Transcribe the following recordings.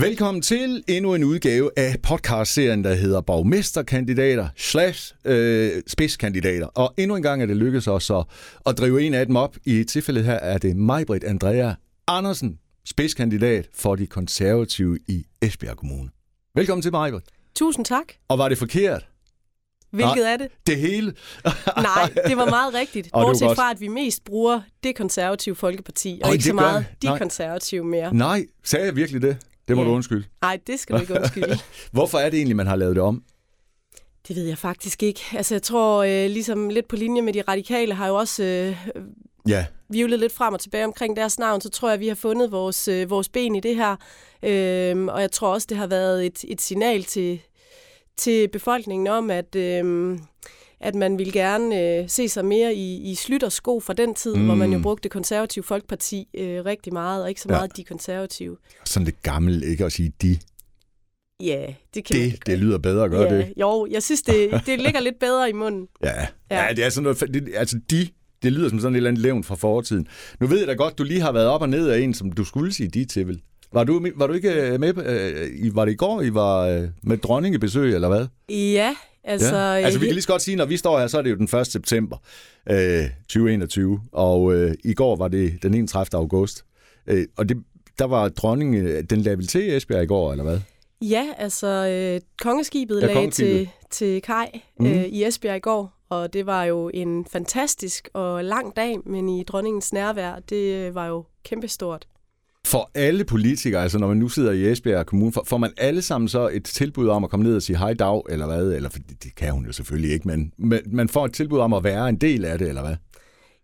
Velkommen til endnu en udgave af podcastserien, der hedder Borgmesterkandidater /spidskandidater. Og endnu en gang er det lykkedes os at drive en af dem op. I tilfældet her er det Majbritt Andrea Andersen, spidskandidat for De Konservative i Esbjerg Kommune. Velkommen til, Majbritt. Tusind tak. Og var det forkert? Hvilket er det? Det hele. Nej, det var meget rigtigt. Bortset fra, at vi mest bruger Det Konservative Folkeparti, og ikke så meget De Konservative mere. Nej, sagde jeg virkelig det? Det må du undskylde. Nej, det skal du ikke undskylde. Hvorfor er det egentlig, man har lavet det om? Det ved jeg faktisk ikke. Altså, jeg tror, ligesom lidt på linje med de radikale, har jo også vivlet lidt frem og tilbage omkring deres navn, så tror jeg, vi har fundet vores ben i det her. Og jeg tror også, det har været et signal til befolkningen om, at man ville gerne se sig mere i slyttersko fra den tid, hvor man jo brugte Det Konservative Folkeparti rigtig meget, og ikke så meget De Konservative. Sådan lidt gammelt, ikke at sige de? Ja, det kan det lyder bedre at gøre det. Jo, jeg synes, det ligger lidt bedre i munden. Ja, det er sådan noget, altså de, det lyder som sådan et eller andet levn fra fortiden. Nu ved jeg da godt, du lige har været op og ned af en, som du skulle sige de til, vel? Var du ikke med? Var det i går, I var med dronningebesøg, eller hvad? Ja. Altså, vi kan lige så godt sige, når vi står her, så er det jo den 1. september 2021, og i går var det den 31. august. Og der var dronningen, den lagde vel til Esbjerg i går, eller hvad? Ja, altså, kongeskibet lagde til kaj i Esbjerg i går, og det var jo en fantastisk og lang dag, men i dronningens nærvær, det var jo kæmpestort. For alle politikere, altså når man nu sidder i Esbjerg Kommune, får man alle sammen så et tilbud om at komme ned og sige hej dag, eller hvad? Eller, for det kan hun jo selvfølgelig ikke, men man får et tilbud om at være en del af det, eller hvad?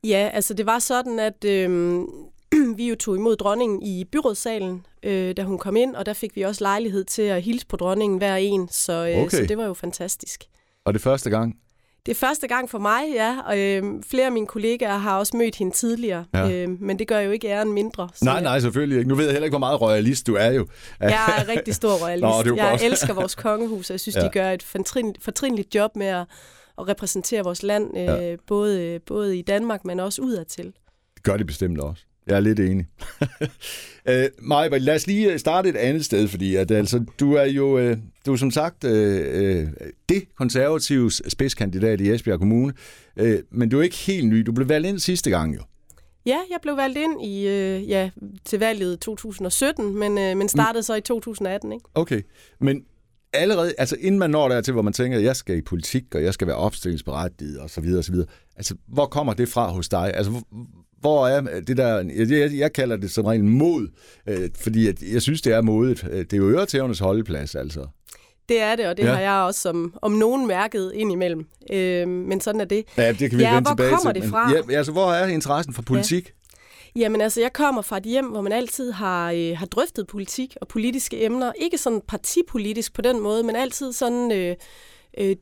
Ja, altså det var sådan, at vi jo tog imod dronningen i byrådssalen, da hun kom ind, og der fik vi også lejlighed til at hilse på dronningen hver en, så det var jo fantastisk. Og det første gang? Det er første gang for mig, ja, og flere af mine kollegaer har også mødt hende tidligere, men det gør jo ikke æren mindre. Nej, selvfølgelig ikke. Nu ved jeg heller ikke, hvor meget royalist du er jo. Jeg er rigtig stor royalist. Jeg elsker vores kongehus, og jeg synes, de gør et fortrinligt job med at repræsentere vores land, både i Danmark, men også udadtil. Det gør de bestemt også. Jeg er lidt enig. Maja, lad os lige starte et andet sted, fordi at, altså, du er som sagt Det Konservatives spidskandidat i Esbjerg Kommune, men du er ikke helt ny. Du blev valgt ind sidste gang jo. Ja, jeg blev valgt ind til valget 2017, men startede så i 2018. Ikke? Okay, men allerede, altså inden man når dertil, hvor man tænker, at jeg skal i politik, og jeg skal være opstillingsberettiget osv., altså hvor kommer det fra hos dig? Altså hvor er det der, jeg kalder det som regel mod, fordi jeg synes, det er modet. Det er jo øretævernes holdeplads, altså. Det er det, og det har jeg også om nogen mærket indimellem. Men sådan er det. Ja, det kan vi vende tilbage til. Hvor kommer det fra? Ja, altså, hvor er interessen for politik? Jamen altså, jeg kommer fra et hjem, hvor man altid har drøftet politik og politiske emner. Ikke sådan partipolitisk på den måde, men altid sådan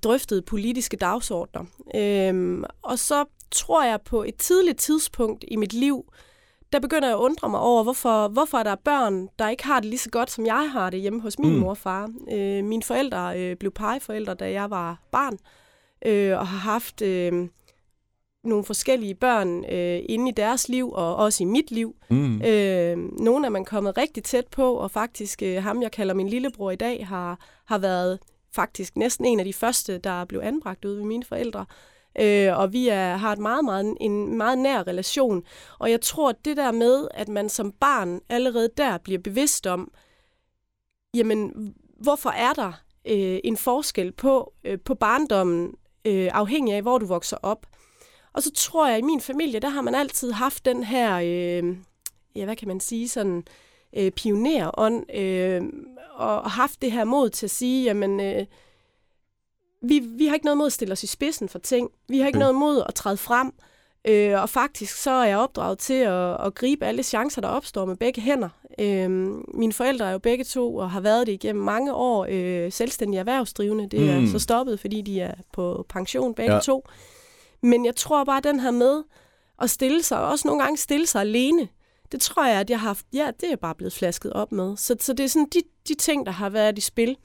drøftet politiske dagsordner. Og så tror jeg på et tidligt tidspunkt i mit liv, der begynder jeg at undre mig over, hvorfor der er børn, der ikke har det lige så godt, som jeg har det hjemme hos min mor og far. Mine forældre blev plejeforældre, da jeg var barn, og har haft nogle forskellige børn inde i deres liv, og også i mit liv. Nogle er man kommet rigtig tæt på, og faktisk ham, jeg kalder min lillebror i dag, har været faktisk næsten en af de første, der blev anbragt ude ved mine forældre. Og vi har en meget nær relation. Og jeg tror, det der med, at man som barn allerede der bliver bevidst om, jamen, hvorfor er der en forskel på barndommen, afhængig af, hvor du vokser op. Og så tror jeg, i min familie, der har man altid haft den her, hvad kan man sige, sådan pionerånd, og haft det her mod til at sige, jamen, vi har ikke noget mod at stille os i spidsen for ting. Vi har ikke noget mod at træde frem. Og faktisk så er jeg opdraget til at gribe alle chancer, der opstår med begge hænder. Mine forældre er jo begge to og har været det igennem mange år selvstændige erhvervsdrivende. Det er så stoppet, fordi de er på pension begge to. Men jeg tror bare, den her med at stille sig, og også nogle gange stille sig alene, det tror jeg, at jeg har haft, ja, det er bare blevet flasket op med. Så det er sådan de ting, der har været i spil.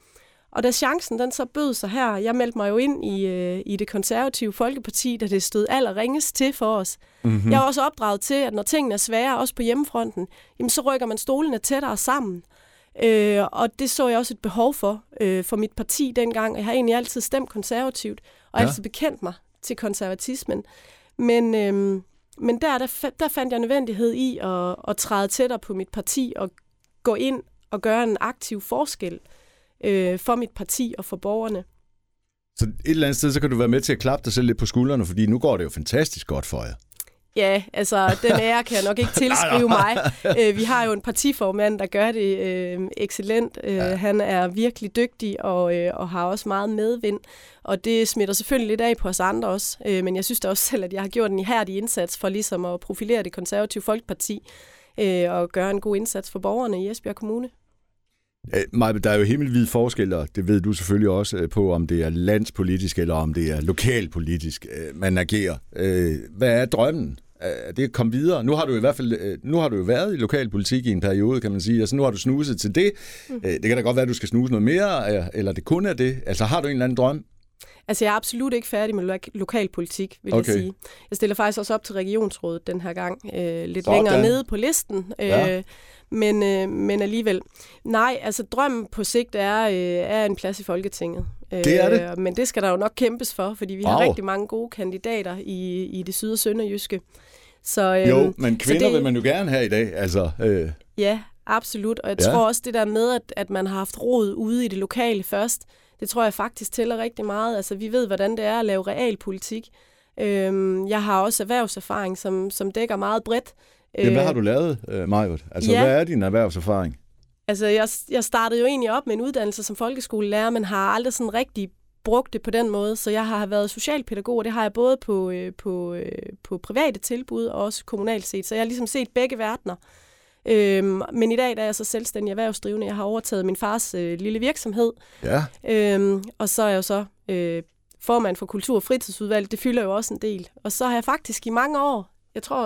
Og da chancen den så bød sig her, jeg meldte mig jo ind i Det Konservative Folkeparti, da det stod allerringes til for os. Mm-hmm. Jeg er også opdraget til, at når tingene er svære, også på hjemmefronten, jamen, så rykker man stolene tættere sammen. Og det så jeg også et behov for mit parti dengang. Jeg har egentlig altid stemt konservativt, og altid bekendt mig til konservatismen. Men der fandt jeg nødvendighed i at træde tættere på mit parti og gå ind og gøre en aktiv forskel for mit parti og for borgerne. Så et eller andet sted, så kan du være med til at klappe dig selv lidt på skuldrene, fordi nu går det jo fantastisk godt for jer. Ja, altså den ære kan jeg nok ikke tilskrive mig. Vi har jo en partiformand, der gør det excellent. Han er virkelig dygtig og har også meget medvind. Og det smitter selvfølgelig lidt af på os andre også. Men jeg synes da også selv, at jeg har gjort en ihærdig indsats for ligesom at profilere Det Konservative Folkeparti og gøre en god indsats for borgerne i Esbjerg Kommune. Der er jo himmelvide forskeller, det ved du selvfølgelig også, på om det er landspolitisk eller om det er lokalpolitisk, man agerer. Hvad er drømmen? Det kom videre. Nu har du jo været i lokalpolitik i en periode, kan man sige. Altså nu har du snuset til det. Det kan da godt være, at du skal snuse noget mere, eller det kun er det. Altså har du en eller anden drøm? Altså jeg er absolut ikke færdig med lokalpolitik, vil jeg sige. Jeg stiller faktisk også op til regionsrådet den her gang, lidt længere nede på listen. Men alligevel. Nej, altså drømmen på sigt er en plads i Folketinget. Det er det. Men det skal der jo nok kæmpes for, fordi vi har rigtig mange gode kandidater i det syd- og sønderjyske. Så, men kvinder vil man jo gerne have i dag. Altså, Ja, absolut. Og jeg tror også det der med, at man har haft rod ude i det lokale først, det tror jeg faktisk tæller rigtig meget. Altså vi ved, hvordan det er at lave realpolitik. Jeg har også erhvervserfaring, som dækker meget bredt. Jamen, hvad har du lavet, Majbritt? Altså, hvad er din erhvervserfaring? Altså, jeg startede jo egentlig op med en uddannelse som folkeskolelærer, men har aldrig sådan rigtig brugt det på den måde. Så jeg har været socialpædagog, og det har jeg både på private tilbud og også kommunalt set. Så jeg har ligesom set begge verdener. Men i dag er jeg så selvstændig erhvervsdrivende. Jeg har overtaget min fars lille virksomhed. Ja. Og så er jeg jo så formand for Kultur- og Fritidsudvalget. Det fylder jo også en del. Og så har jeg faktisk i mange år...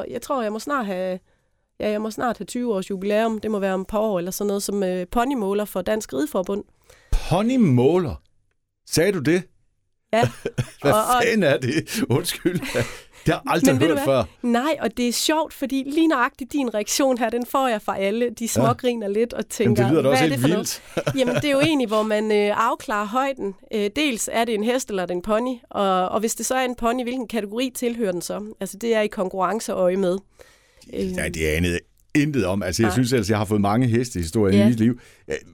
Jeg tror, jeg må snart have 20 års jubilæum. Det må være om et par år eller sådan noget, som ponymåler for Dansk Rideforbund. Ponymåler? Sagde du det? Ja. Hvad fanden er det? Undskyld. Det har jeg aldrig hørt før. Nej, og det er sjovt, fordi lige nøjagtigt din reaktion her, den får jeg fra alle. De smågriner lidt og tænker, jamen, det lyder da også hvad er det for vildt. Noget? Jamen, det er jo egentlig, hvor man afklarer højden. Dels er det en hest eller en pony, og hvis det så er en pony, hvilken kategori tilhører den så? Altså, det er i konkurrenceøje med. Nej, det anede intet om. Altså, jeg synes altså, jeg har fået mange hestehistorier i mit liv.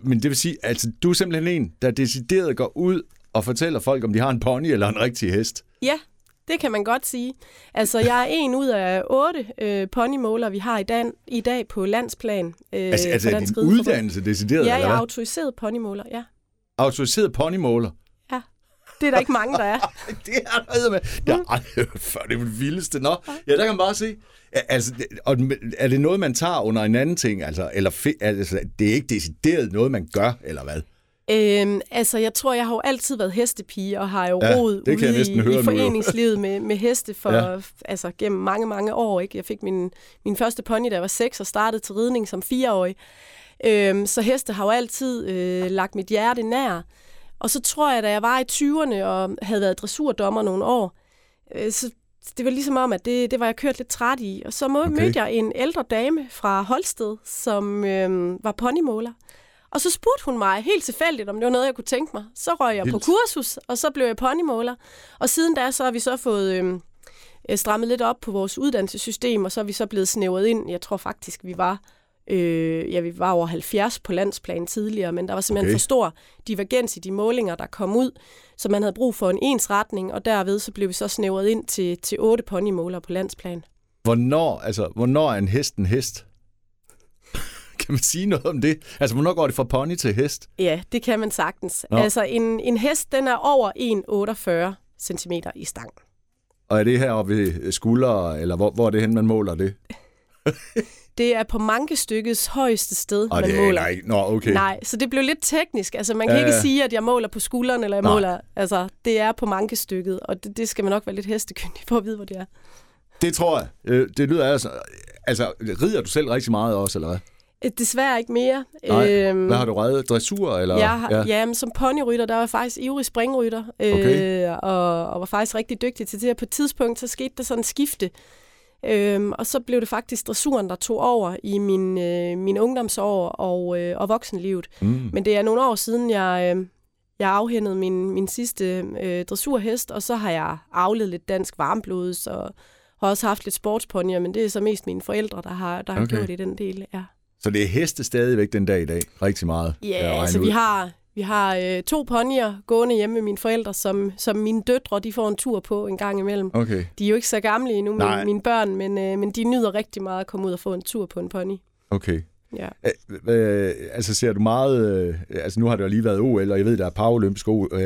Men det vil sige, altså, du er simpelthen en, der decideret går ud og fortæller folk, om de har en pony eller en rigtig hest. Ja, det kan man godt sige. Altså, jeg er en ud af 8 ponymåler, vi har i dag på landsplan. Altså er din uddannelse decideret? Ja, jeg er autoriseret ponymåler, ja. Autoriseret ponymåler? Ja, det er der ikke mange, der er. Det er der med. Det er det vildeste. Nå, ja, der kan man bare se. Altså, er det noget, man tager under en anden ting? Altså, eller det er ikke decideret noget, man gør, eller hvad? Altså, jeg tror, jeg har jo altid været hestepige, og har jo roet ude i foreningslivet med heste for, altså, gennem mange, mange år. Ikke? Jeg fik min første pony, da jeg var 6, og startede til ridning som 4-årig. Så heste har jo altid lagt mit hjerte nær. Og så tror jeg, da jeg var i 20'erne og havde været dressurdommer nogle år, så det var ligesom om, at det var jeg kørt lidt træt i. Og så mødte jeg en ældre dame fra Holsted, som var ponymåler. Og så spurgte hun mig helt tilfældigt, om det var noget, jeg kunne tænke mig. Så røg jeg på kursus, og så blev jeg ponymåler. Og siden da, så har vi så fået strammet lidt op på vores uddannelsessystem, og så er vi så blevet snævret ind. Jeg tror faktisk, vi var over 70 på landsplan tidligere, men der var simpelthen for stor divergens i de målinger, der kom ud. Så man havde brug for en ensretning, og derved så blev vi så snævret ind til 8 ponymåler på landsplan. Hvornår er en hest en hest? Kan man sige noget om det? Altså, hvornår går det fra pony til hest? Ja, det kan man sagtens. Nå. Altså, en hest, den er over 1,48 cm i stangen. Og er det her oppe ved skuldre, eller hvor er det hen, man måler det? Det er på mankestykkets højeste sted, man det er, måler. Nej. Nå, okay. Nej, så det blev lidt teknisk. Altså, man kan ikke sige, at jeg måler på skulderen, eller jeg måler... Altså, det er på mankestykket, og det skal man nok være lidt hestekyndig for at vide, hvor det er. Det tror jeg. Det lyder altså... Altså, rider du selv rigtig meget også, eller hvad? Desværre ikke mere. Nej. Hvad har du reddet? Dressur? Eller? Jamen, som ponyrytter, der var jeg faktisk ivrig springrytter, okay. og var faktisk rigtig dygtig til det her. På et tidspunkt, så skete der sådan en skifte, og så blev det faktisk dressuren, der tog over i min ungdomsår og voksenlivet. Mm. Men det er nogle år siden, jeg afhændede min sidste dressurhest, og så har jeg avlet lidt dansk varmblods, og har også haft lidt sportsponyer, men det er så mest mine forældre, der har okay. gjort i den del, ja. Så det er heste stadigvæk den dag i dag, rigtig meget. Ja, altså vi har 2 ponyer gående hjemme med mine forældre, som mine døtre, de får en tur på en gang imellem. Okay. De er jo ikke så gamle endnu, mine børn, men de nyder rigtig meget at komme ud og få en tur på en pony. Okay. Ja. Altså ser du meget, altså nu har det jo lige været OL, og jeg ved, der er paralympisk OL,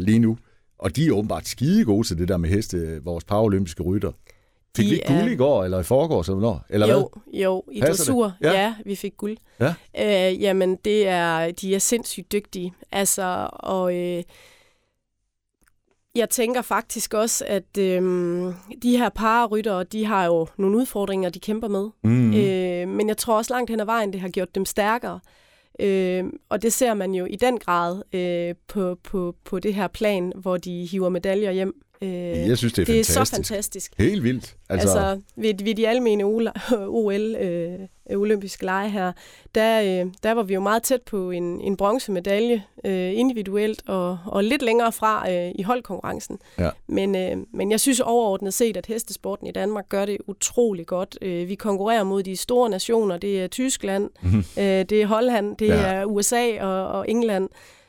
lige nu, og de er åbenbart skide gode til det der med heste, vores paralympiske rytter. Fik vi guld i går, eller i forgårs, eller hvornår? Eller hvad? Jo, i dressur. Ja, vi fik guld. Ja. Jamen, de er sindssygt dygtige. Altså, og jeg tænker faktisk også, at de her pararyttere, de har jo nogle udfordringer, de kæmper med. Mm-hmm. Men jeg tror også langt hen ad vejen, det har gjort dem stærkere. Og det ser man jo i den grad på det her plan, hvor de hiver medaljer hjem. Jeg synes, det er fantastisk. Det er så fantastisk. Helt vildt. Altså ved de almene OL, olympiske lege her, der var vi jo meget tæt på en bronzemedalje individuelt, og lidt længere fra i holdkonkurrencen. Ja. Men jeg synes overordnet set, at hestesporten i Danmark gør det utrolig godt. Vi konkurrerer mod de store nationer. Det er Tyskland, det er Holland, det er USA og England,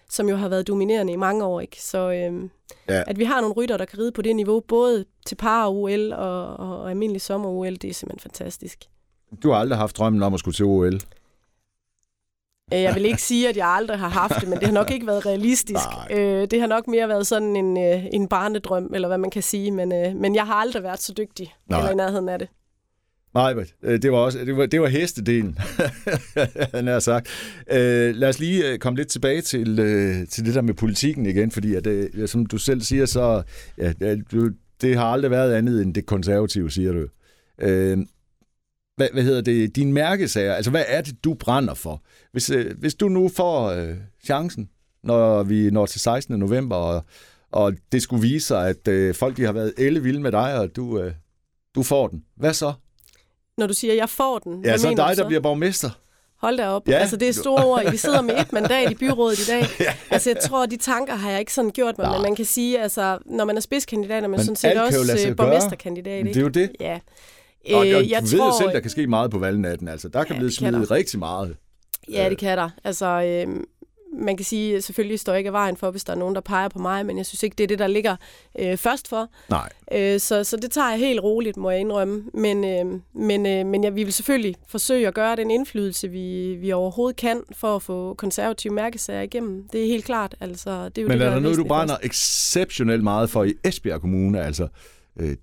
som jo har været dominerende i mange år, ikke? Så at vi har nogle rytter, der kan ride på det niveau, både til para-OL og almindelig sommer-OL, det er simpelthen fantastisk. Du har aldrig haft drømmen om at skulle til OL? Jeg vil ikke sige, at jeg aldrig har haft det, men det har nok ikke været realistisk. Det har nok mere været sådan en barnedrøm, eller hvad man kan sige, men jeg har aldrig været så dygtig, eller i nærheden af det. Majbritt, det var hestedelen, han har sagt. Lad os lige komme lidt tilbage til det der med politikken igen, fordi at, som du selv siger, så det har aldrig været andet end det konservative, siger du. Hvad hedder det? Dine mærkesager, altså hvad er det, du brænder for? Hvis du nu får chancen, når vi når til 16. november, og det skulle vise sig, at folk de har været ellevilde med dig, og du får den. Hvad så? Når du siger, at jeg får den, hvad så mener dig, du så? Der bliver borgmester. Hold da op. Ja. Altså, det er store ord. Vi sidder med et mandat i byrådet i dag. Altså, jeg tror, de tanker har jeg ikke sådan gjort mig, men man kan sige, altså, når man er spidskandidat, er man sådan set også borgmesterkandidat. Ikke? Det er jo det. Ja. Og jeg ved tror, selv, der kan ske meget på valgnatten. Altså, der kan blive smidt rigtig meget. Ja, det kan der. Altså, man kan sige, selvfølgelig står jeg ikke af vejen for, hvis der er nogen, der peger på mig, men jeg synes ikke, det er det, der ligger først for. Nej. Så det tager jeg helt roligt, må jeg indrømme. Men vi vil selvfølgelig forsøge at gøre den indflydelse, vi overhovedet kan, for at få konservative mærkesager igennem. Det er helt klart. Altså, det er jo men det, er der noget, du brænder exceptionelt meget for i Esbjerg Kommune? Altså,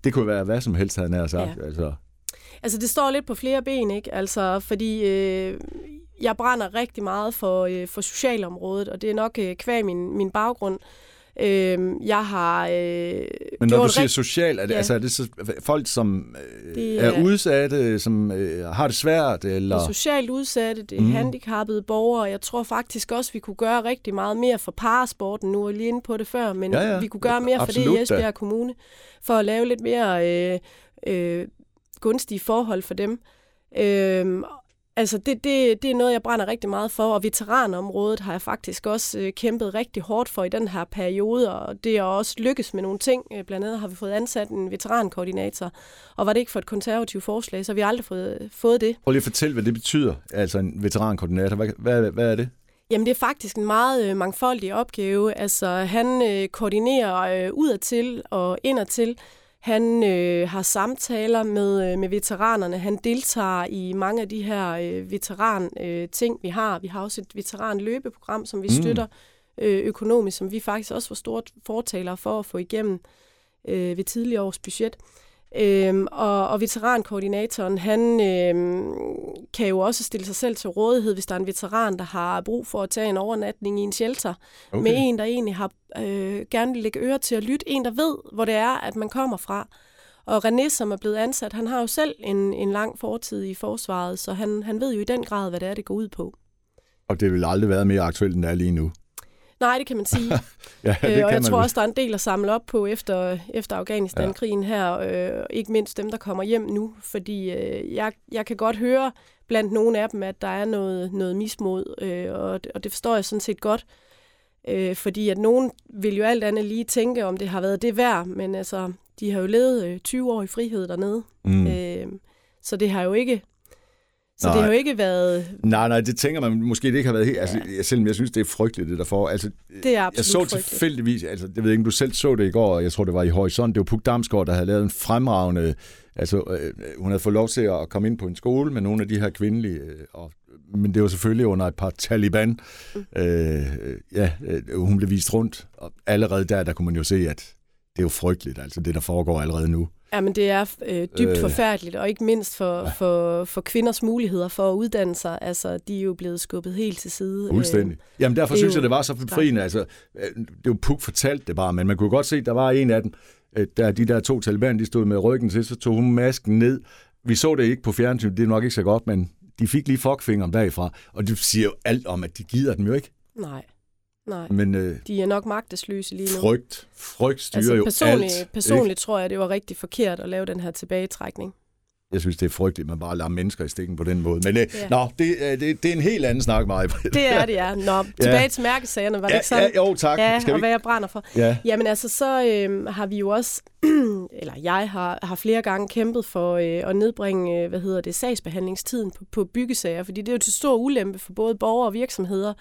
det kunne være hvad som helst, havde nær sagt. Ja. Altså, det står lidt på flere ben, ikke? Altså, fordi... Jeg brænder rigtig meget for socialområdet, og det er nok kvæg min baggrund. Jeg har... Men når du siger social, er det, altså, er det så folk, som er udsatte, som har det svært? Eller? Det er socialt udsatte, det er handicappede borgere. Jeg tror faktisk også, vi kunne gøre rigtig meget mere for parasporten. Nu er lige inde på det før, men vi kunne gøre mere for det i Esbjerg Kommune, for at lave lidt mere gunstige forhold for dem. Altså, det er noget, jeg brænder rigtig meget for, og veteranområdet har jeg faktisk også kæmpet rigtig hårdt for i den her periode, og det er også lykkes med nogle ting. Blandt andet har vi fået ansat en veterankoordinator, og var det ikke for et konservativt forslag, så har vi aldrig fået det. Prøv lige at fortælle, hvad det betyder, altså en veterankoordinator. Hvad er det? Jamen, det er faktisk en meget mangfoldig opgave. Altså, han koordinerer udadtil og indertil. Han har samtaler med veteranerne. Han deltager i mange af de her veteran-ting, vi har. Vi har også et veteran-løbeprogram, som vi støtter økonomisk, som vi faktisk også var store fortalere for at få igennem ved tidligere års budget. Og veterankoordinatoren, han kan jo også stille sig selv til rådighed, hvis der er en veteran, der har brug for at tage en overnatning i en shelter, okay, med en, der egentlig har gerne vil lægge øre til at lytte, en, der ved, hvor det er, at man kommer fra. Og René, som er blevet ansat, han har jo selv en lang fortid i forsvaret, så han ved jo i den grad, hvad det er, det går ud på. Og det vil aldrig være mere aktuelt, end det er lige nu. Nej, det kan man sige. Ja, og jeg tror også, der er en del at samle op på efter Afghanistan-krigen her. Ikke mindst dem, der kommer hjem nu. Fordi jeg kan godt høre blandt nogle af dem, at der er noget mismod. Og det forstår jeg sådan set godt. Fordi at nogen vil jo alt andet lige tænke, om det har været det værd. Men altså, de har jo levet 20 år i frihed dernede. Mm. Så det har jo ikke... Så nej, det har jo ikke været... Nej, det tænker man måske, det ikke har været helt... Ja. Altså, selvom jeg synes, det er frygteligt, det der for. Altså, det er absolut jeg så frygteligt. Tilfældigvis... Altså, jeg ved ikke, du selv så det i går, og jeg tror, det var i Horisont. Det var Puk Damsgaard, der havde lavet en fremragende... Altså, hun havde fået lov til at komme ind på en skole med nogle af de her kvindelige... Men det var selvfølgelig under et par Taliban. Mm. Hun blev vist rundt. Og allerede der kunne man jo se, at det er jo frygteligt, altså det, der foregår allerede nu. Ja, men det er dybt forfærdeligt, og ikke mindst for kvinders muligheder for at uddanne sig. Altså, de er jo blevet skubbet helt til side. Fuldstændig. Jamen, derfor synes jeg, det var så befriende. Altså, det var Puk fortalt det bare, men man kunne godt se, der var en af dem, der de der to Taliban, de stod med ryggen til, så tog hun masken ned. Vi så det ikke på fjernsyn, det er nok ikke så godt, men de fik lige fuckfingeren bagfra, og det siger jo alt om, at de gider dem jo ikke. Nej, men, de er nok magtesløse lige nu. Frygt styrer altså, jo alt. Personligt tror jeg, det var rigtig forkert at lave den her tilbagetrækning. Jeg synes, det er frygteligt, at man bare lader mennesker i stikken på den måde. Men det er en helt anden snak, Majbritt. Det er det, ja. Nå, tilbage til mærkesagerne, var det ikke sådan? Ja, jo, tak. Ja, og hvad jeg brænder for. Ja. Jamen altså, så har vi jo også, eller jeg har flere gange kæmpet for at nedbringe, sagsbehandlingstiden på byggesager, fordi det er jo til stor ulempe for både borgere og virksomheder,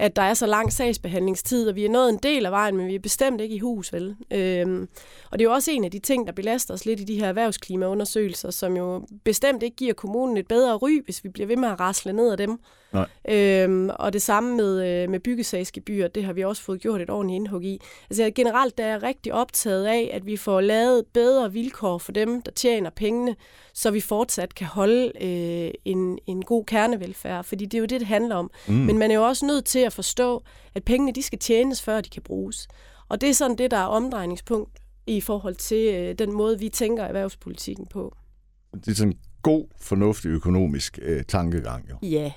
at der er så lang sagsbehandlingstid, og vi er nået en del af vejen, men vi er bestemt ikke i hus, vel? Og det er jo også en af de ting, der belaster os lidt i de her erhvervsklimaundersøgelser, som jo bestemt ikke giver kommunen et bedre ry, hvis vi bliver ved med at rasle ned af dem. Nej. Og det samme med byggesagsgebyr, det har vi også fået gjort et ordentligt indhug i. Altså generelt der er jeg rigtig optaget af, at vi får lavet bedre vilkår for dem, der tjener pengene, så vi fortsat kan holde en god kernevelfærd, fordi det er jo det, det handler om. Mm. Men man er jo også nødt til at forstå, at pengene de skal tjenes, før de kan bruges. Og det er sådan det, der er omdrejningspunkt i forhold til den måde, vi tænker erhvervspolitikken på. Det er sådan en god, fornuftig økonomisk tankegang, jo. Ja.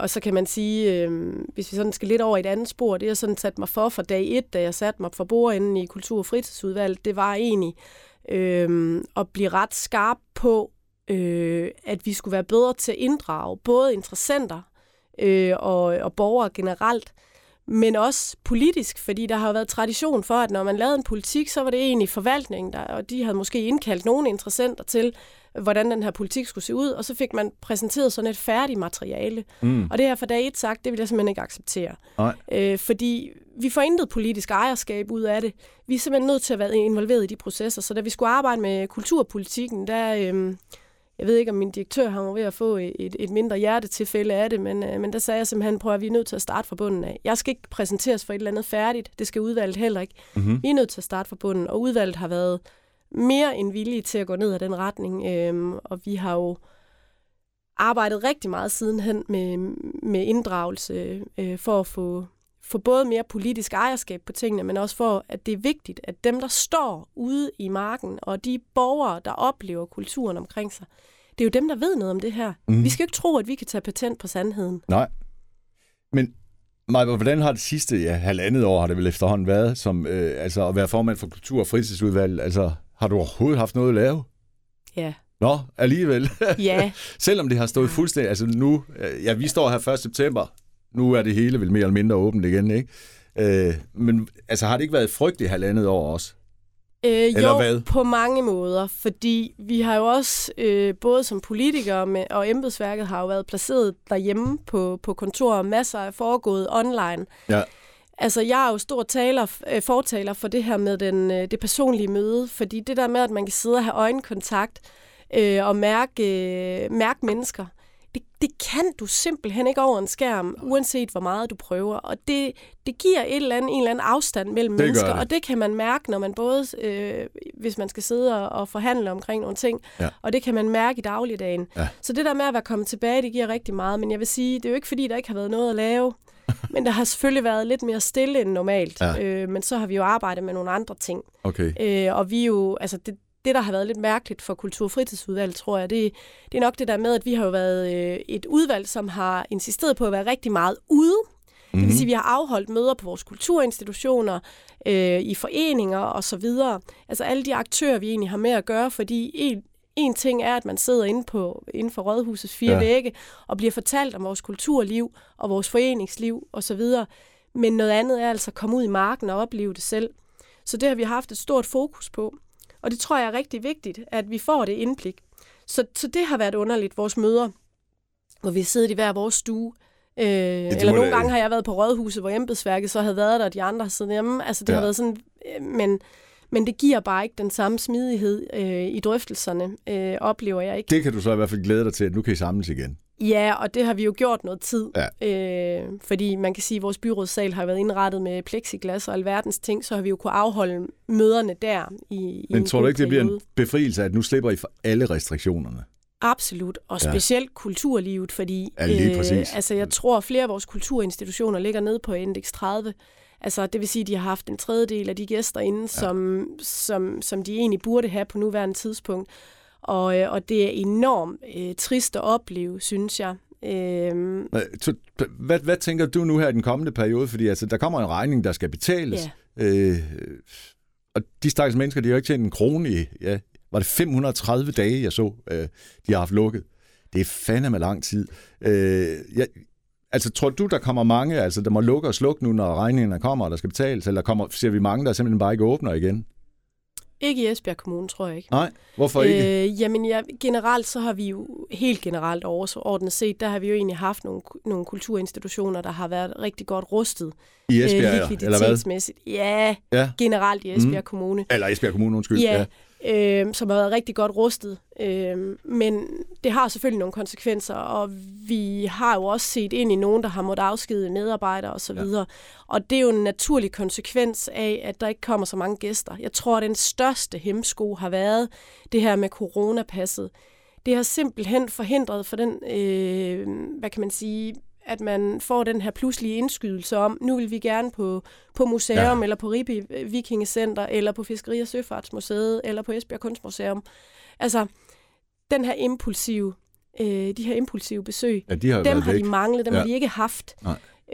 Og så kan man sige, hvis vi sådan skal lidt over i et andet spor, det jeg sådan satte mig for dag 1, da jeg satte mig for bordenden i Kultur- og Fritidsudvalget, det var egentlig at blive ret skarp på, at vi skulle være bedre til at inddrage både interessenter og borgere generelt, men også politisk, fordi der har jo været tradition for, at når man lavede en politik, så var det egentlig forvaltningen, og de havde måske indkaldt nogle interessenter til, hvordan den her politik skulle se ud, og så fik man præsenteret sådan et færdigt materiale. Mm. Og det her fra dag 1 sagt, det vil jeg simpelthen ikke acceptere. Fordi vi får intet politisk ejerskab ud af det. Vi er simpelthen nødt til at være involveret i de processer. Så da vi skulle arbejde med kulturpolitikken, der... Jeg ved ikke, om min direktør har ved at få et mindre hjertetilfælde af det, men der sagde jeg simpelthen, prøv at vi er nødt til at starte fra bunden af. Jeg skal ikke præsenteres for et eller andet færdigt, det skal udvalget heller ikke. Mm-hmm. Vi er nødt til at starte fra bunden, og udvalget har været mere end villige til at gå ned ad den retning, og vi har jo arbejdet rigtig meget sidenhen med inddragelse for at få både mere politisk ejerskab på tingene, men også for, at det er vigtigt, at dem, der står ude i marken, og de borgere, der oplever kulturen omkring sig, det er jo dem, der ved noget om det her. Mm. Vi skal jo ikke tro, at vi kan tage patent på sandheden. Nej. Men Maja, hvordan har det sidste halvandet år, har det vel efterhånden været, som at være formand for Kultur- og Fritidsudvalget? Altså, har du overhovedet haft noget at lave? Ja. Nå, alligevel. Ja. Selvom det har stået fuldstændig... Altså nu... vi står her 1. september... Nu er det hele vel mere eller mindre åbent igen, ikke? Men altså, har det ikke været frygteligt halvandet år også? Jo, hvad? På mange måder, fordi vi har jo også, både som politikere og embedsværket, har jo været placeret derhjemme på kontorer, masser af foregået online. Ja. Altså, jeg er jo stor fortaler for det her med det personlige møde, fordi det der med, at man kan sidde og have øjenkontakt og mærke mennesker, Det kan du simpelthen ikke over en skærm, uanset hvor meget du prøver. Og det giver en eller anden afstand mellem mennesker, og det kan man mærke, når man både, hvis man skal sidde og forhandle omkring nogle ting, og det kan man mærke i dagligdagen. Ja. Så det der med at være kommet tilbage, det giver rigtig meget. Men jeg vil sige, det er jo ikke fordi, der ikke har været noget at lave, men der har selvfølgelig været lidt mere stille end normalt. Ja. Men så har vi jo arbejdet med nogle andre ting. Okay. Og vi jo, altså det, der har været lidt mærkeligt for Kultur- og Fritidsudvalget, tror jeg, det er nok det der med, at vi har jo været et udvalg, som har insisteret på at være rigtig meget ude. Mm-hmm. Det vil sige, at vi har afholdt møder på vores kulturinstitutioner, i foreninger osv. Altså alle de aktører, vi egentlig har med at gøre, fordi en ting er, at man sidder inden for Rådhusets fire vægge og bliver fortalt om vores kulturliv og vores foreningsliv osv. Men noget andet er altså at komme ud i marken og opleve det selv. Så det har vi haft et stort fokus på. Og det tror jeg er rigtig vigtigt, at vi får det indblik. Så det har været underligt, vores møder, hvor vi sidder i hver vores stue. Eller nogle gange har jeg været på Rådhuset, hvor embedsværket så havde været der, og de andre har siddet hjemme. Altså det har været sådan, men det giver bare ikke den samme smidighed i drøftelserne, oplever jeg ikke. Det kan du så i hvert fald glæde dig til, at nu kan I samles igen. Ja, og det har vi jo gjort noget tid, fordi man kan sige, at vores byrådssal har været indrettet med plexiglas og alverdens ting, så har vi jo kunne afholde møderne der. Men tror du ikke, det bliver en befrielse, at nu slipper I for alle restriktionerne? Absolut, og specielt kulturlivet, fordi jeg tror, at flere af vores kulturinstitutioner ligger nede på indeks 30. Altså, det vil sige, at de har haft en tredjedel af de gæster inde, som de egentlig burde have på nuværende tidspunkt. Og det er enormt trist at opleve, synes jeg. Hvad tænker du nu her i den kommende periode? Fordi altså, der kommer en regning, der skal betales. Yeah. Og de stakkels mennesker, de har jo ikke tjent en krone i. Ja, var det 530 dage, jeg så, de har haft lukket? Det er fandeme lang tid. Altså, tror du, der kommer mange, altså, der må lukke og slukke nu, når regningen kommer, og der skal betales? Eller ser vi mange, der simpelthen bare ikke åbner igen? Ikke i Esbjerg Kommune, tror jeg ikke. Nej, hvorfor ikke? Generelt så har vi jo, helt generelt overordnet set, der har vi jo egentlig haft nogle kulturinstitutioner, der har været rigtig godt rustet. I Esbjerg, eller hvad? Ja, generelt i Esbjerg Kommune. Eller Esbjerg Kommune, undskyld. Ja. Som har været rigtig godt rustet. Men det har selvfølgelig nogle konsekvenser, og vi har jo også set ind i nogen, der har måttet afskedige medarbejdere osv. Og det er jo en naturlig konsekvens af, at der ikke kommer så mange gæster. Jeg tror, at den største hemsko har været det her med coronapasset. Det har simpelthen forhindret for den, at man får den her pludselige indskydelse om, nu vil vi gerne på museum, eller på Ribe Vikingecenter, eller på Fiskeri- og Søfartsmuseet, eller på Esbjerg Kunstmuseum. Altså, den her de her impulsive besøg, de manglet, dem har de ikke haft.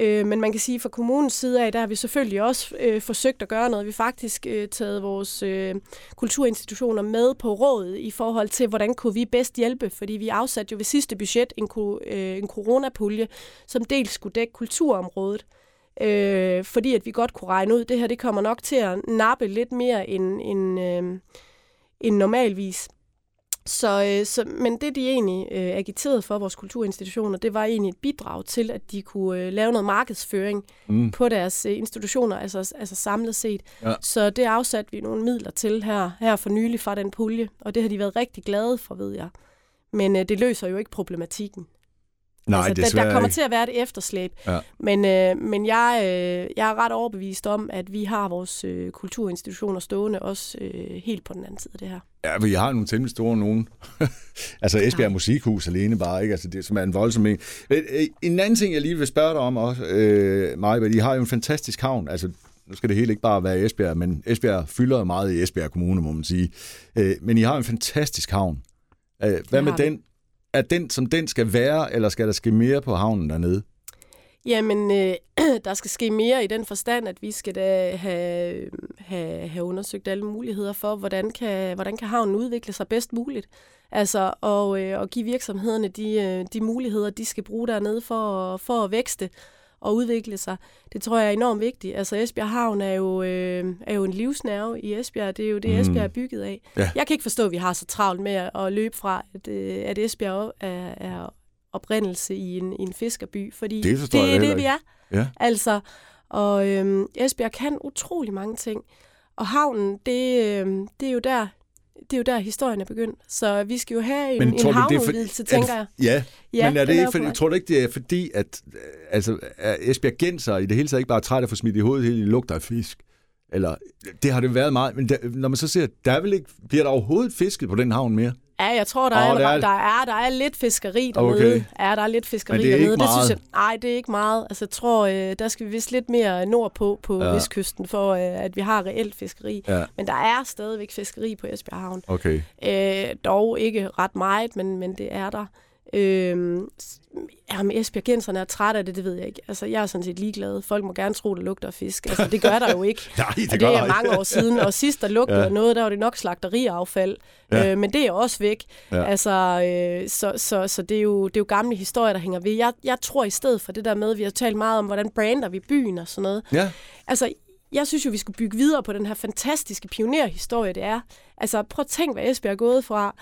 Men man kan sige, fra kommunens side af, der har vi selvfølgelig også forsøgt at gøre noget. Vi har faktisk taget vores kulturinstitutioner med på råd i forhold til, hvordan kunne vi bedst hjælpe. Fordi vi afsatte jo ved sidste budget en coronapulje, som dels skulle dække kulturområdet. Fordi at vi godt kunne regne ud, det her det kommer nok til at nappe lidt mere end normalvis. Så, men det, de egentlig agiterede for, vores kulturinstitutioner, det var egentlig et bidrag til, at de kunne lave noget markedsføring på deres institutioner, altså samlet set. Ja. Så det afsatte vi nogle midler til her for nylig fra den pulje, og det har de været rigtig glade for, ved jeg. Men det løser jo ikke problematikken. Nej, altså, der kommer til at være et efterslæb. Ja. Men jeg er ret overbevist om, at vi har vores kulturinstitutioner stående også helt på den anden side af det her. Ja, for I har nogle temmelig store nogen. Altså Esbjerg Musikhus alene bare, ikke? Altså, det som er en voldsom en. En anden ting, jeg lige vil spørge dig om også, Majbritt, I har jo en fantastisk havn. Altså, nu skal det hele ikke bare være Esbjerg, men Esbjerg fylder meget i Esbjerg Kommune, må man sige. Men I har en fantastisk havn. Hvad med den? Er den, som den skal være, eller skal der ske mere på havnen dernede? Jamen, der skal ske mere i den forstand, at vi skal da have undersøgt alle muligheder for, hvordan kan havnen udvikle sig bedst muligt. Altså, og give virksomhederne de muligheder, de skal bruge dernede for at vækste og udvikle sig. Det tror jeg er enormt vigtigt. Altså, Esbjerg Havn er jo en livsnerve i Esbjerg. Det er jo det, Esbjerg er bygget af. Ja. Jeg kan ikke forstå, at vi har så travlt med at løbe fra, at Esbjerg er oprindelse i en fiskerby, fordi det er det, vi er. Ja. Altså, og Esbjerg kan utrolig mange ting. Og havnen, det er jo der, det er jo der, historien er begyndt. Så vi skal jo have en havneudvidelse, tænker jeg. Ja, men er det ikke, for, jeg tror ikke, det er fordi, at altså, esbjergenser i det hele taget ikke bare træt at få smidt i hovedet, hele lugter af fisk. Eller, det har det været meget, men der, når man så ser, der vil ikke, bliver der overhovedet fisket på den havn mere? Ja, jeg tror, der er lidt fiskeri dernede. Okay. Ja, der er lidt fiskeri dernede. Det synes jeg, nej, det er ikke meget. Altså, jeg tror, der skal vi vist lidt mere nordpå på Vestkysten, for at vi har reelt fiskeri. Ja. Men der er stadigvæk fiskeri på Esbjerg Havn. Okay. Dog ikke ret meget, men det er der. Om esbjergenserne er trætte af det ved jeg ikke. Altså, jeg er sådan set ligeglad. Folk må gerne tro, der lugter fisk. Altså, det gør der jo ikke. Nej, det er mange år siden. Og sidst, der lugtede noget, der var det nok slagteriaffald. Ja. Men det er også væk. Ja. Altså, så det er jo gamle historier, der hænger ved. Jeg tror i stedet for det der med, vi har talt meget om, hvordan brander vi byen og sådan noget. Ja. Altså, jeg synes jo, vi skulle bygge videre på den her fantastiske pionerhistorie, det er. Altså, prøv at tænk, hvad Esbjerg er gået fra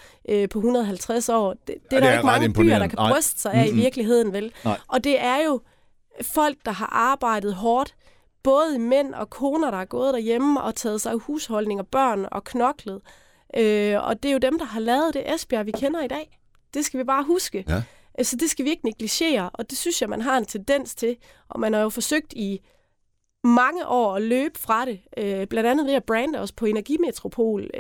på 150 år. Det er der ikke mange byer, der kan bryste sig af i virkeligheden, vel? Nej. Og det er jo folk, der har arbejdet hårdt. Både mænd og koner, der er gået derhjemme og taget sig af husholdning og børn og knoklet. Og det er jo dem, der har lavet det Esbjerg, vi kender i dag. Det skal vi bare huske. Ja. Så det skal vi ikke negligere. Og det synes jeg, man har en tendens til. Og man har jo forsøgt i mange år at løbe fra det, blandt andet ved at brande os på Energimetropol.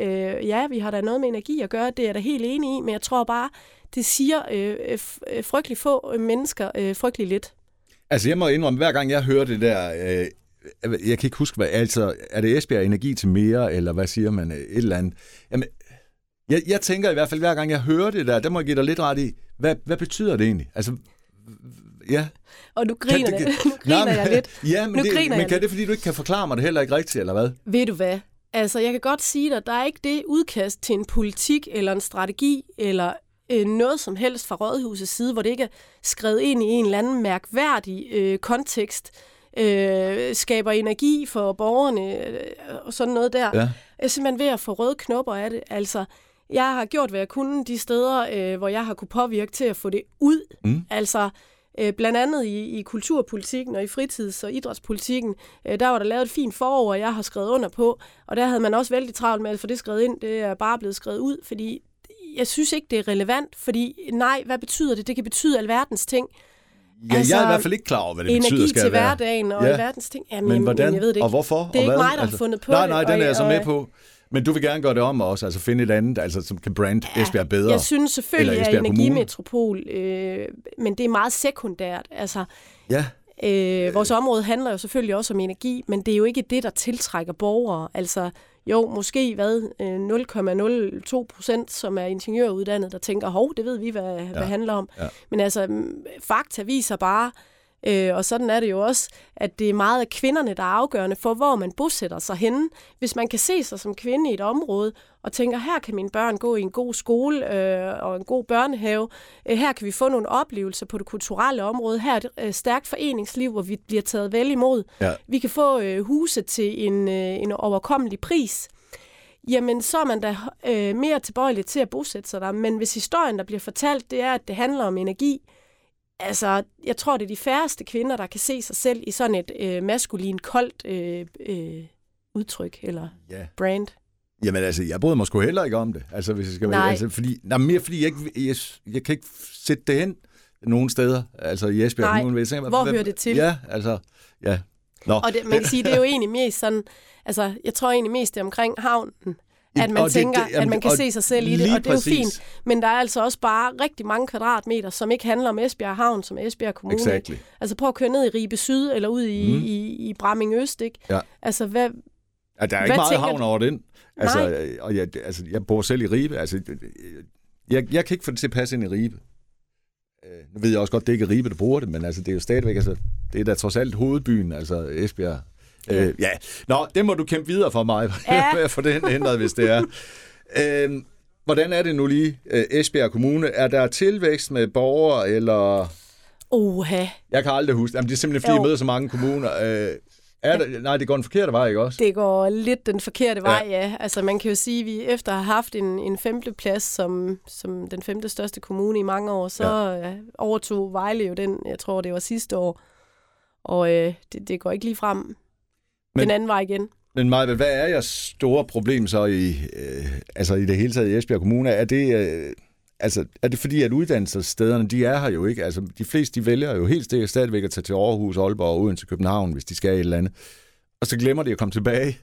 Ja, vi har da noget med energi at gøre, det er jeg da helt enig i, men jeg tror bare, det siger frygtelig få mennesker frygtelig lidt. Altså jeg må indrømme, hver gang jeg hører det der, jeg kan ikke huske, hvad, altså er det Esbjerg energi til mere, eller hvad siger man, et eller andet. Jamen, jeg tænker i hvert fald, hver gang jeg hører det der, der må jeg give dig lidt ret i, hvad betyder det egentlig? Altså, ja. Og nu griner jeg lidt. Ja, men kan det, fordi du ikke kan forklare mig det heller ikke rigtigt, eller hvad? Ved du hvad? Altså, jeg kan godt sige dig, der er ikke det udkast til en politik, eller en strategi, eller noget som helst fra Rådhusets side, hvor det ikke er skrevet ind i en eller anden mærkværdig kontekst, skaber energi for borgerne, og sådan noget der. Ja. Simpelthen ved at få røde knopper af det, altså. Jeg har gjort, hvad jeg kunne de steder, hvor jeg har kunne påvirke til at få det ud. Mm. Altså, blandt andet i kulturpolitikken og i fritids- og idrætspolitikken, der var der lavet et fint forår, jeg har skrevet under på. Og der havde man også vældig travlt med at få det skrevet ind. Det er bare blevet skrevet ud, fordi jeg synes ikke, det er relevant. Fordi nej, hvad betyder det? Det kan betyde alverdens ting. Ja, altså, jeg er i hvert fald ikke klar over, hvad det betyder, skal jeg være. Energi til hverdagen og alverdens ting. Jamen, men hvordan? Jeg ved det ikke. Og hvorfor? Det er ikke mig, der har fundet på det. Nej, den er jeg så med på. Men du vil gerne gøre det om også, altså finde et andet, altså, som kan brande Esbjerg bedre? Jeg synes selvfølgelig, at Energimetropol, men det er meget sekundært. Altså, vores område handler jo selvfølgelig også om energi, men det er jo ikke det, der tiltrækker borgere. Altså, jo, måske 0,02%, som er ingeniøruddannet, der tænker, hov, det ved vi, hvad handler om. Ja. Men altså, fakta viser bare, og sådan er det jo også, at det er meget af kvinderne, der er afgørende for, hvor man bosætter sig henne. Hvis man kan se sig som kvinde i et område og tænker, her kan mine børn gå i en god skole og en god børnehave, her kan vi få nogle oplevelser på det kulturelle område, her er et stærkt foreningsliv, hvor vi bliver taget vel imod. Ja. Vi kan få huse til en overkommelig pris. Jamen, så er man da mere tilbøjelig til at bosætte sig der. Men hvis historien, der bliver fortalt, det er, at det handler om energi, altså, jeg tror, det er de færreste kvinder, der kan se sig selv i sådan et maskulin, koldt udtryk eller brand. Jamen altså, jeg bryder mig sgu heller ikke om det. Altså, hvis jeg skal være, altså, fordi jeg kan ikke sætte det hen nogen steder. Altså i Esbjerg. Nej, hvor hører det til? Ja, altså, ja. Nå. Og det, man kan sige, det er jo egentlig mest sådan, altså, jeg tror egentlig mest det omkring havnen. At man tænker, at man kan se sig selv i det, og det er jo fint. Men der er altså også bare rigtig mange kvadratmeter, som ikke handler om Esbjerg Havn, som Esbjerg Kommune. Exactly. Altså prøv at køre ned i Ribe Syd, eller ud i Bramming Øst, ikke? Ja. Altså hvad... Ja, der er ikke meget havn over den. Altså, jeg bor selv i Ribe. Altså, jeg kan ikke få det til at passe ind i Ribe. Nu ved jeg også godt, det ikke er Ribe, der bruger det, men altså, det er jo stadigvæk... Altså, det er da trods alt hovedbyen, altså Esbjerg... Nå, det må du kæmpe videre for mig, for den ændret, hvis det er. Hvordan er det nu lige, Esbjerg Kommune? Er der tilvækst med borgere, eller... Oha. Jeg kan aldrig huske. Jamen, det er simpelthen, fordi jeg møder så mange kommuner. Nej, det går den forkerte vej, ikke også? Det går lidt den forkerte vej, ja. Altså, man kan jo sige, at vi efter har haft en femteplads som den femte største kommune i mange år, så overtog Vejle jo den, jeg tror, det var sidste år. Og det går ikke lige frem. Den anden vej igen. Men Majbritt, hvad er jeres store problem så i det hele taget i Esbjerg Kommune? Er det fordi, at uddannelsesstederne, de er her jo ikke? Altså, de fleste, de vælger jo helt stadigvæk at tage til Aarhus, Aalborg og Odense, København, hvis de skal et eller andet. Og så glemmer de at komme tilbage.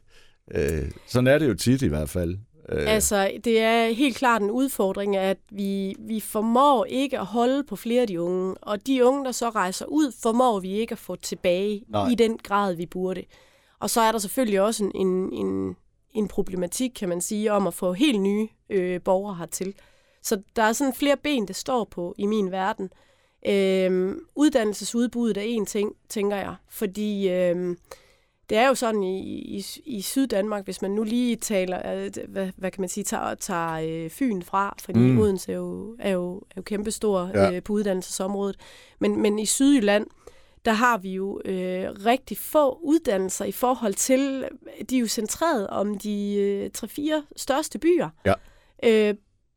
Sådan er det jo tit i hvert fald. Altså, det er helt klart en udfordring, at vi formår ikke at holde på flere af de unge. Og de unge, der så rejser ud, formår vi ikke at få tilbage i den grad, vi burde. Og så er der selvfølgelig også en problematik, kan man sige, om at få helt nye borgere hertil. Så der er sådan flere ben, det står på i min verden. Uddannelsesudbuddet er en ting, tænker jeg. Fordi det er jo sådan i Syddanmark, hvis man nu lige taler, hvad kan man sige, tager Fyn fra, fordi Odense er jo kæmpestor på uddannelsesområdet. Men i Sydjylland, der har vi jo rigtig få uddannelser i forhold til, de er jo centreret om de 3-4 største byer. Ja.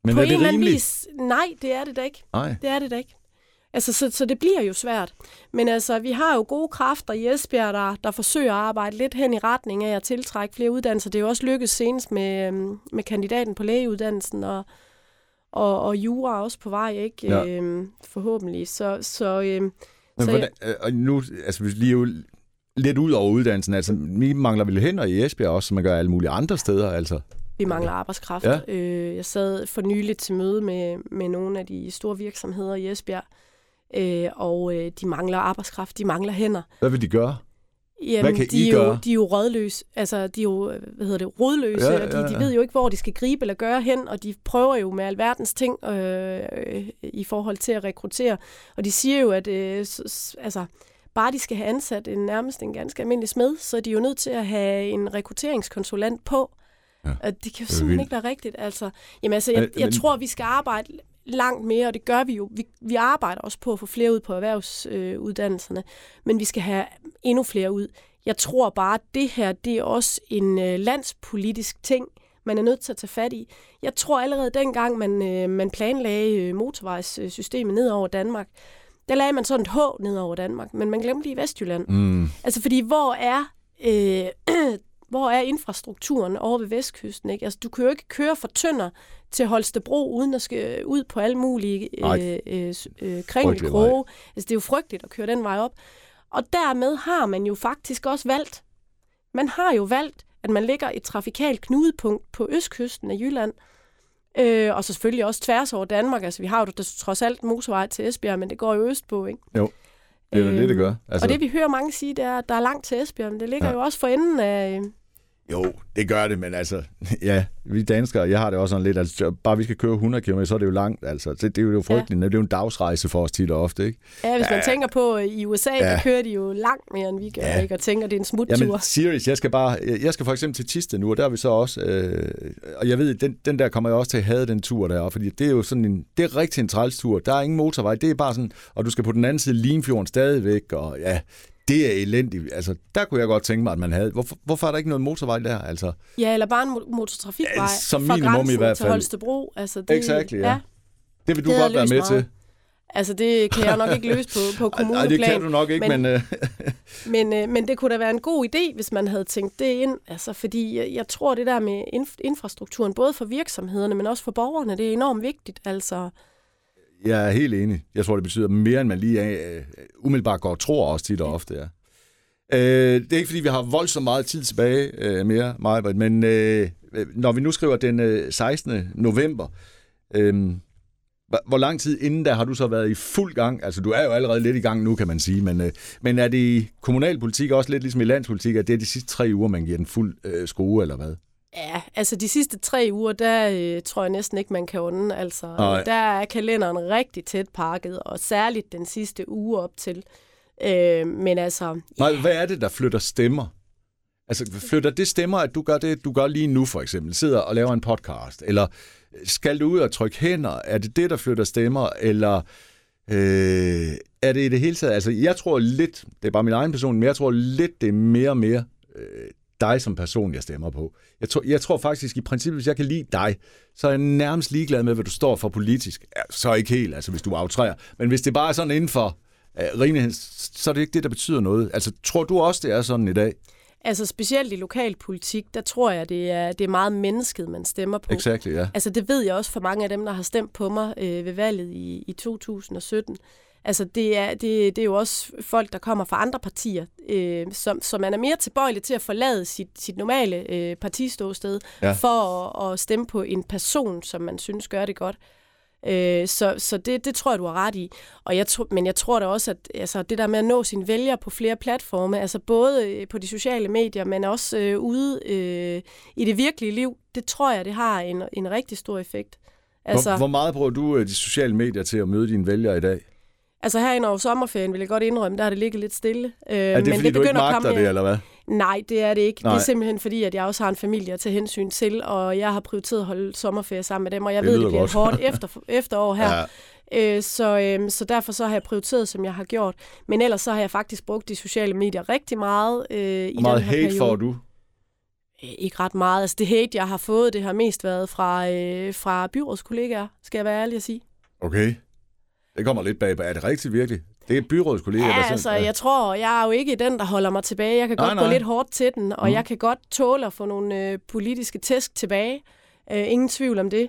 Men på en eller anden vis, nej, det er det da ikke. Nej. Det er det da ikke. Altså, så det bliver jo svært. Men altså, vi har jo gode kræfter i Esbjerg, der forsøger at arbejde lidt hen i retning af at tiltrække flere uddannelser. Det er jo også lykkedes senest med kandidaten på lægeuddannelsen og jura også på vej, ikke? Ja. Forhåbentlig. Nu, altså vi lige jo lidt ud over uddannelsen, altså vi mangler vel hænder i Esbjerg også, som man gør alle mulige andre steder, altså. Vi mangler arbejdskraft. Ja. Jeg sad for nyligt til møde med nogle af de store virksomheder i Esbjerg, og de mangler arbejdskraft, de mangler hænder. Hvad vil de gøre? Jamen, de er jo rådløse, altså de er jo, rodløse, ja, og de ved jo ikke, hvor de skal gribe eller gøre hen, og de prøver jo med alverdens ting i forhold til at rekruttere, og de siger jo, at bare de skal have ansat nærmest en ganske almindelig smed, så er de jo nødt til at have en rekrutteringskonsulent på, og det kan jo simpelthen ikke være rigtigt. Altså, jeg tror, vi skal arbejde langt mere, og det gør vi jo. Vi arbejder også på at få flere ud på erhvervsuddannelserne, men vi skal have endnu flere ud. Jeg tror bare, at det her, det er også en landspolitisk ting, man er nødt til at tage fat i. Jeg tror allerede dengang, man planlagde motorvejssystemet ned over Danmark, der lagde man sådan et H ned over Danmark, men man glemte det i Vestjylland. Altså, fordi hvor er infrastrukturen over ved Vestkysten, ikke? Altså, du kan jo ikke køre fra Tønder til Holstebro, uden at skal ud på alle mulige kringelkroge. Altså, det er jo frygteligt at køre den vej op. Og dermed har man jo faktisk også valgt, at man lægger et trafikalt knudepunkt på østkysten af Jylland, og så selvfølgelig også tværs over Danmark. Altså, vi har jo trods alt motorvej til Esbjerg, men det går jo øst på, ikke? Jo. Det er jo det gør. Altså... Og det, vi hører mange sige, det er, at der er langt til Esbjerg, men det ligger jo også for enden af... Jo, det gør det, men altså, ja, vi danskere, jeg har det også sådan lidt, altså, bare vi skal køre 100 km, så er det jo langt, altså. Det er jo frygteligt, det er jo en dagsrejse for os tit og ofte, ikke? Ja, hvis man tænker på, i USA, der kører de jo langt mere, end vi gør, ikke? Og tænker, det er en smuttur. Jamen, seriøst, jeg skal for eksempel til Thisted nu, og der er vi så også, og jeg ved, den der kommer jeg også til at have den tur deroppe, fordi det er jo sådan det er rigtig en trælstur, der er ingen motorvej, det er bare sådan, og du skal på den anden side Limfjorden stadigvæk, og ja... Det er elendigt. Altså, der kunne jeg godt tænke mig, at man havde... Hvorfor er der ikke noget motorvej der? Altså, ja, eller bare en motortrafikvej som fra grænsen i hvert fald til Holstebro. Altså, exactly, ja. Det vil du godt være med meget til. Altså, det kan jeg nok ikke løse på kommuneplan. Nej, det kan du nok ikke, men... Men det kunne da være en god idé, hvis man havde tænkt det ind. Altså, fordi jeg tror, det der med infrastrukturen, både for virksomhederne, men også for borgerne, det er enormt vigtigt. Altså... Jeg er helt enig. Jeg tror, det betyder mere, end man lige umiddelbart går og tror også tit og ofte. Ja. Det er ikke, fordi vi har voldsomt meget tid tilbage mere, Majbritt, men når vi nu skriver den 16. november, hvor lang tid inden da har du så været i fuld gang? Altså, du er jo allerede lidt i gang nu, kan man sige, men er det i kommunalpolitik også lidt ligesom i landspolitik, at det er de sidste 3 uger, man giver den fuld skrue, eller hvad? Ja, altså de sidste 3 uger, der tror jeg næsten ikke, man kan unde. Altså, der er kalenderen rigtig tæt pakket, og særligt den sidste uge op til. Men altså... Nej, hvad er det, der flytter stemmer? Altså flytter det stemmer, at du gør det, du gør lige nu for eksempel? Sidder og laver en podcast? Eller skal du ud og trykke hænder? Er det det, der flytter stemmer? Eller er det i det hele taget? Altså jeg tror lidt, det er bare min egen person, men jeg tror lidt, det er mere og mere... dig som person, jeg stemmer på. Jeg tror faktisk, i princippet, hvis jeg kan lide dig, så er jeg nærmest ligeglad med, hvad du står for politisk. Ja, så ikke helt, altså hvis du aftræder. Men hvis det bare er sådan inden for rimelighed, så er det ikke det, der betyder noget. Altså, tror du også, det er sådan i dag? Altså specielt i lokalpolitik, der tror jeg, det er meget mennesket, man stemmer på. Exakt, ja. Altså det ved jeg også for mange af dem, der har stemt på mig ved valget i 2017. Altså det er jo også folk, der kommer fra andre partier, som man er mere tilbøjelig til at forlade sit normale partiståsted, ja, for at stemme på en person, som man synes gør det godt. Så det tror jeg, du har ret i. Og jeg tror da også, at altså, det der med at nå sine vælgere på flere platforme, altså både på de sociale medier, men også ude i det virkelige liv, det tror jeg, det har en rigtig stor effekt. Altså, hvor meget bruger du de sociale medier til at møde dine vælgere i dag? Altså herinde over sommerferien, vil jeg godt indrømme, der har det ligget lidt stille. Er det, men fordi det du ikke magter det, eller hvad? Nej, det er det ikke. Nej. Det er simpelthen fordi, at jeg også har en familie at tage hensyn til, og jeg har prioriteret at holde sommerferie sammen med dem, og jeg ved, det bliver et hårdt efterår her. Ja. Så derfor så har jeg prioriteret, som jeg har gjort. Men ellers så har jeg faktisk brugt de sociale medier rigtig meget i den her periode. Hvor meget hate får du? Ikke ret meget. Altså det hate, jeg har fået, det har mest været fra byrådskollegaer, skal jeg være ærlig at sige. Okay. Det kommer lidt bag. Er det rigtigt virkelig? Det er byrådskolleger, ja, der altså, jeg tror, jeg er jo ikke den, der holder mig tilbage. Jeg kan godt gå lidt hårdt til den, og jeg kan godt tåle at få nogle politiske tæsk tilbage. Ingen tvivl om det.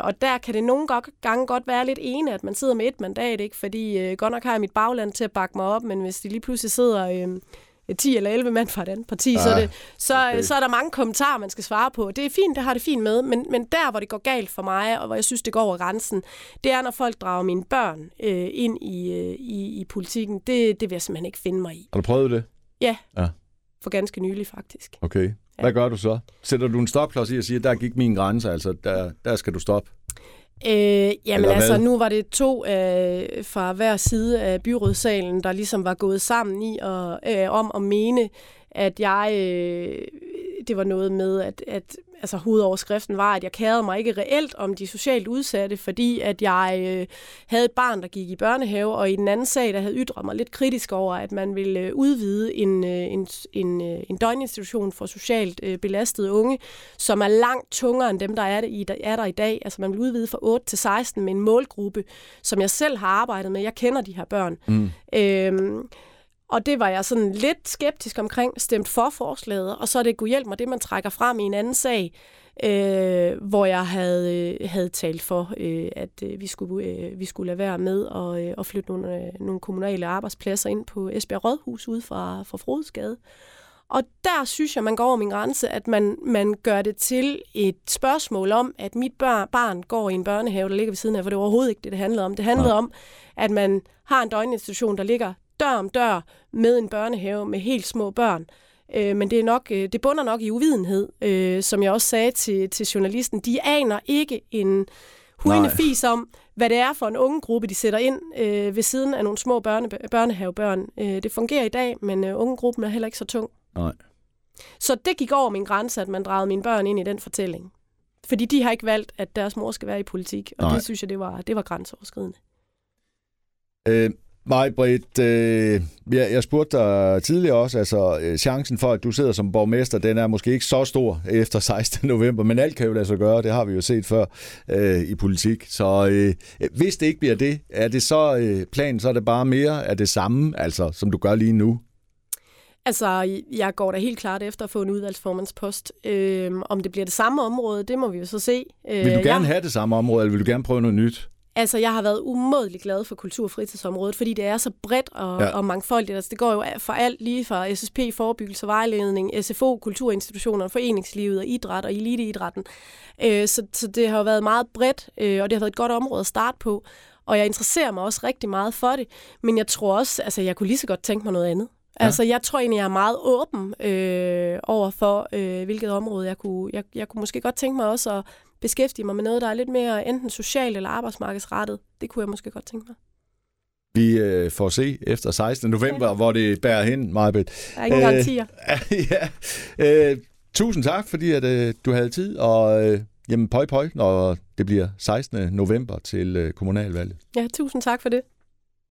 Og der kan det nogle gange godt være lidt ene, at man sidder med et mandat, ikke? Fordi godt nok har jeg mit bagland til at bakke mig op, men hvis de lige pludselig sidder 10 eller 11 mand fra et andet parti, så er der mange kommentarer, man skal svare på. Det er fint, det har det fint med, men der, hvor det går galt for mig, og hvor jeg synes, det går over grænsen, det er, når folk drager mine børn ind i politikken. Det vil jeg simpelthen ikke finde mig i. Har du prøvet det? Ja. For ganske nylig faktisk. Okay. Hvad gør du så? Sætter du en stopklods i og siger, der gik min grænse, altså der skal du stoppe? Jamen altså, nu var det to fra hver side af byrådssalen, der ligesom var gået sammen i om at mene, at jeg, det var noget med, at altså hovedoverskriften var, at jeg kærede mig ikke reelt om de socialt udsatte, fordi at jeg havde et barn, der gik i børnehave, og i den anden sag, der havde ytret mig lidt kritisk over, at man ville udvide en døgninstitution for socialt belastede unge, som er langt tungere end dem, der er der i dag. Altså man vil udvide fra 8 til 16 med en målgruppe, som jeg selv har arbejdet med. Jeg kender de her børn. Mm. Og det var jeg sådan lidt skeptisk omkring, stemt for forslaget, og så er det gudhjælpemig det, man trækker frem i en anden sag, hvor jeg havde talt for, at vi skulle lade være med at flytte nogle kommunale arbejdspladser ind på Esbjerg Rådhus ude fra Frodesgade. Og der synes jeg, man går over min grænse, at man gør det til et spørgsmål om, at mit barn går i en børnehave, der ligger ved siden af, for det var overhovedet ikke det handlede om. Det handlede om, at man har en døgninstitution, der ligger dør om dør med en børnehave med helt små børn. Men det bunder nok i uvidenhed, som jeg også sagde til journalisten. De aner ikke en hujende fis om, hvad det er for en ungegruppe, de sætter ind ved siden af nogle små børnehavebørn. Det fungerer i dag, men ungegruppen er heller ikke så tung. Nej. Så det gik over min grænse, at man dragede mine børn ind i den fortælling. Fordi de har ikke valgt, at deres mor skal være i politik, og det synes jeg, det var grænseoverskridende. Majbritt, jeg spurgte dig tidligere også, altså chancen for, at du sidder som borgmester, den er måske ikke så stor efter 16. november, men alt kan jo lade sig gøre, det har vi jo set før i politik. Så hvis det ikke bliver det, er det så planen, så er det bare mere af det samme, altså som du gør lige nu? Altså, jeg går da helt klart efter at få en udvalgsformandspost. Om det bliver det samme område, det må vi jo så se. Vil du gerne have det samme område, eller vil du gerne prøve noget nyt? Altså, jeg har været umådelig glad for kultur- og fritidsområdet, fordi det er så bredt og mangfoldigt. Altså, det går jo for alt lige fra SSP, forebyggelse og vejledning, SFO, kulturinstitutioner, foreningslivet og idræt og eliteidrætten. Så det har jo været meget bredt, og det har været et godt område at starte på. Og jeg interesserer mig også rigtig meget for det, men jeg tror også, altså, jeg kunne lige så godt tænke mig noget andet. Ja. Altså, jeg tror egentlig, jeg er meget åben over for, hvilket område jeg kunne. Jeg kunne måske godt tænke mig også at beskæftige mig med noget, der er lidt mere enten socialt eller arbejdsmarkedsrettet. Det kunne jeg måske godt tænke mig. Vi får se efter 16. november, hvor det bærer hen, Majbritt. Der er ingen garantier. Tusind tak, fordi at, du havde tid, og jamen, pøj, når det bliver 16. november til kommunalvalget. Ja, tusind tak for det.